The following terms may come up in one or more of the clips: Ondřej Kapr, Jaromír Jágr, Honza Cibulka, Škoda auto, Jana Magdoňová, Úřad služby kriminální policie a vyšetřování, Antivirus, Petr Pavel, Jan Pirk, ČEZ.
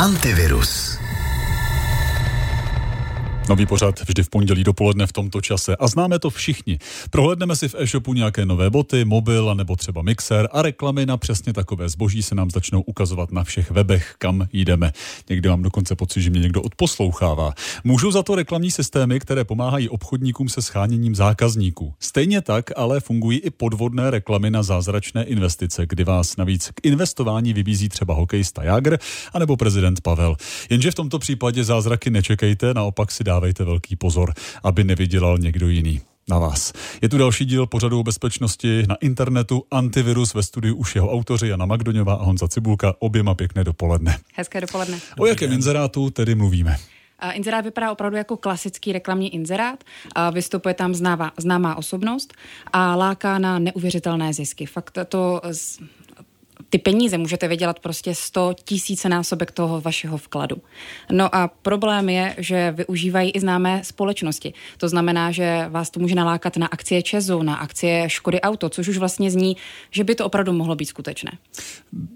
Antivirus. Nový pořad vždy v pondělí dopoledne v tomto čase a známe to všichni. Prohlédneme si v e-shopu nějaké nové boty, mobil nebo třeba mixer a reklamy na přesně takové zboží se nám začnou ukazovat na všech webech, kam jdeme. Někdy mám dokonce pocit, že mě někdo odposlouchává. Můžou za to reklamní systémy, které pomáhají obchodníkům se sháněním zákazníků. Stejně tak ale fungují i podvodné reklamy na zázračné investice, kdy vás navíc k investování vybízí třeba hokejista Jágr anebo prezident Pavel. Jenže v tomto případě zázraky nečekejte, naopak si dávejte velký pozor, aby nevydělal někdo jiný na vás. Je tu další díl pořadu o bezpečnosti na internetu Antivirus, ve studiu už jeho autoři Jana Magdoňová a Honza Cibulka. Oběma pěkné dopoledne. Hezké dopoledne. O jakém inzerátu tedy mluvíme? Inzerát vypadá opravdu jako klasický reklamní inzerát. Vystupuje tam známá osobnost a láká na neuvěřitelné zisky. Fakt to... Ty peníze můžete vydělat prostě 100 000 násobek toho vašeho vkladu. No a problém je, že využívají i známé společnosti. To znamená, že vás to může nalákat na akcie ČEZu, na akcie Škody auto, což už vlastně zní, že by to opravdu mohlo být skutečné.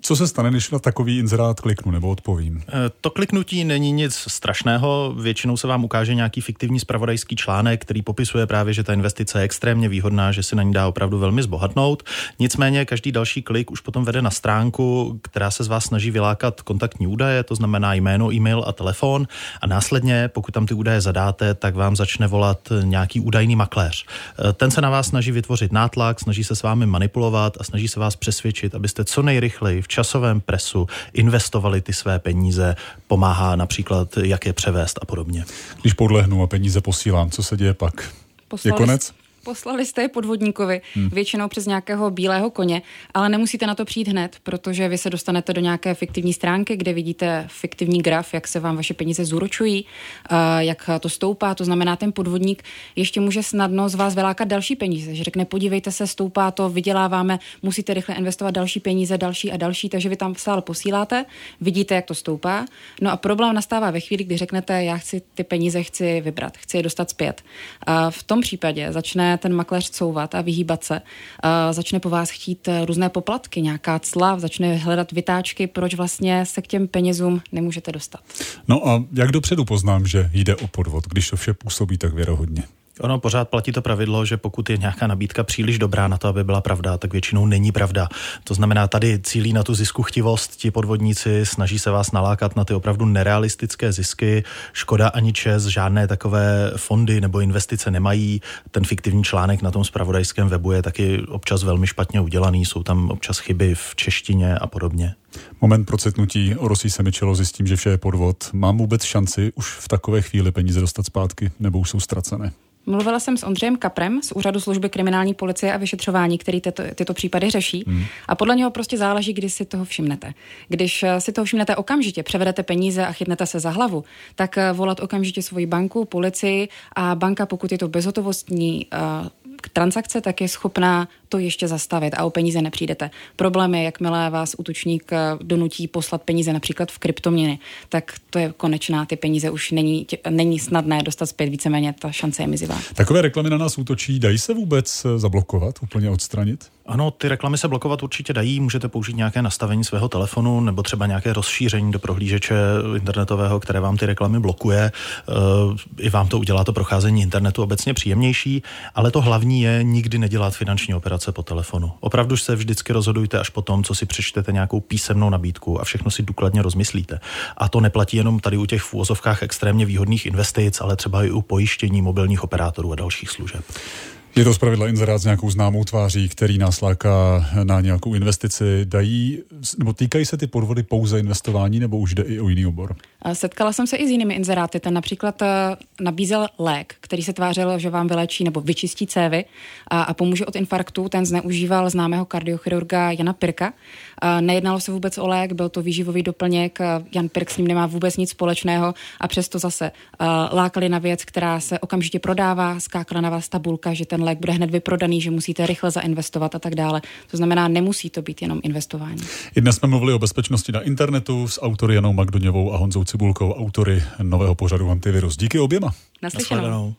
Co se stane, když na takový inzerát kliknu nebo odpovím? To kliknutí není nic strašného. Většinou se vám ukáže nějaký fiktivní zpravodajský článek, který popisuje právě, že ta investice je extrémně výhodná, že se na ní dá opravdu velmi zbohatnout. Nicméně každý další klik už potom vede na stránku, která se z vás snaží vylákat kontaktní údaje, to znamená jméno, e-mail a telefon, a následně, pokud tam ty údaje zadáte, tak vám začne volat nějaký údajný makléř. Ten se na vás snaží vytvořit nátlak, snaží se s vámi manipulovat a snaží se vás přesvědčit, abyste co nejrychleji v časovém presu investovali ty své peníze, pomáhá například, jak je převést a podobně. Když podlehnu a peníze posílám, co se děje pak? Je konec? Poslali jste je podvodníkovi, většinou přes nějakého bílého koně, ale nemusíte na to přijít hned, protože vy se dostanete do nějaké fiktivní stránky, kde vidíte fiktivní graf, jak se vám vaše peníze zúročují, jak to stoupá, to znamená, ten podvodník ještě může snadno z vás vylákat další peníze, že řekne, podívejte se, stoupá to, vyděláváme, musíte rychle investovat další peníze, další a další, takže vy tam stále posíláte, vidíte, jak to stoupá. No a problém nastává ve chvíli, kdy řeknete, já chci ty peníze vybrat, chci je dostat zpět. V tom případě začne ten makléř couvat a vyhýbat se. Začne po vás chtít různé poplatky, nějaká cla, začne hledat vytáčky, proč vlastně se k těm penězům nemůžete dostat. No a jak dopředu poznám, že jde o podvod, když to vše působí tak věrohodně? Ono pořád platí to pravidlo, že pokud je nějaká nabídka příliš dobrá na to, aby byla pravda, tak většinou není pravda. To znamená, tady cílí na tu ziskuchtivost ti podvodníci, snaží se vás nalákat na ty opravdu nerealistické zisky. Škoda ani ČEZ žádné takové fondy nebo investice nemají. Ten fiktivní článek na tom zpravodajském webu je taky občas velmi špatně udělaný, jsou tam občas chyby v češtině a podobně. Moment procitnutí, orosí se mi čelo, zjistím, že vše je podvod. Mám vůbec šanci už v takové chvíli peníze dostat zpátky, nebo už jsou ztracené? Mluvila jsem s Ondřejem Kaprem z Úřadu služby kriminální policie a vyšetřování, který tyto případy řeší. A podle něho prostě záleží, kdy si toho všimnete. Když si toho všimnete okamžitě, převedete peníze a chytnete se za hlavu, tak volat okamžitě svoji banku, policii, a banka, pokud je to bezhotovostní transakce, tak je schopná to ještě zastavit a o peníze nepřijdete. Problém je, jakmile vás útočník donutí poslat peníze například v kryptoměny, tak to je konečná, ty peníze už není snadné dostat zpět, víceméně ta šance je mizivá. Takové reklamy na nás útočí, dají se vůbec zablokovat, úplně odstranit? Ano, ty reklamy se blokovat určitě dají, můžete použít nějaké nastavení svého telefonu nebo třeba nějaké rozšíření do prohlížeče internetového, které vám ty reklamy blokuje. I vám to udělá to procházení internetu obecně příjemnější, ale to hlavní je nikdy nedělat finanční operace po telefonu. Opravdu se vždycky rozhodujte až po tom, co si přečtete nějakou písemnou nabídku a všechno si důkladně rozmyslíte. A to neplatí jenom tady u těch v uvozovkách extrémně výhodných investic, ale třeba i u pojištění mobilních operátorů a dalších služeb. Je to zpravidla inzerát s nějakou známou tváří, který nás láká na nějakou investici. Týkají se ty podvody pouze investování, nebo už jde i o jiný obor? Setkala jsem se i s jinými inzeráty. Ten například nabízel lék, který se tvářil, že vám vylečí nebo vyčistí cévy a pomůže od infarktu. Ten zneužíval známého kardiochirurga Jana Pirka. Nejednalo se vůbec o lék, byl to výživový doplněk. Jan Pirk s ním nemá vůbec nic společného a přesto zase lákali na věc, která se okamžitě prodává, skákala na vás tabulka, že ten lék bude hned vyprodaný, že musíte rychle zainvestovat a tak dále. To znamená, nemusí to být jenom investování. I dnes jsme mluvili o bezpečnosti na internetu s autory Janou Magdoňovou a Honzou Cibulkou, autory nového pořadu Antivirus. Díky oběma. Naslyšenou.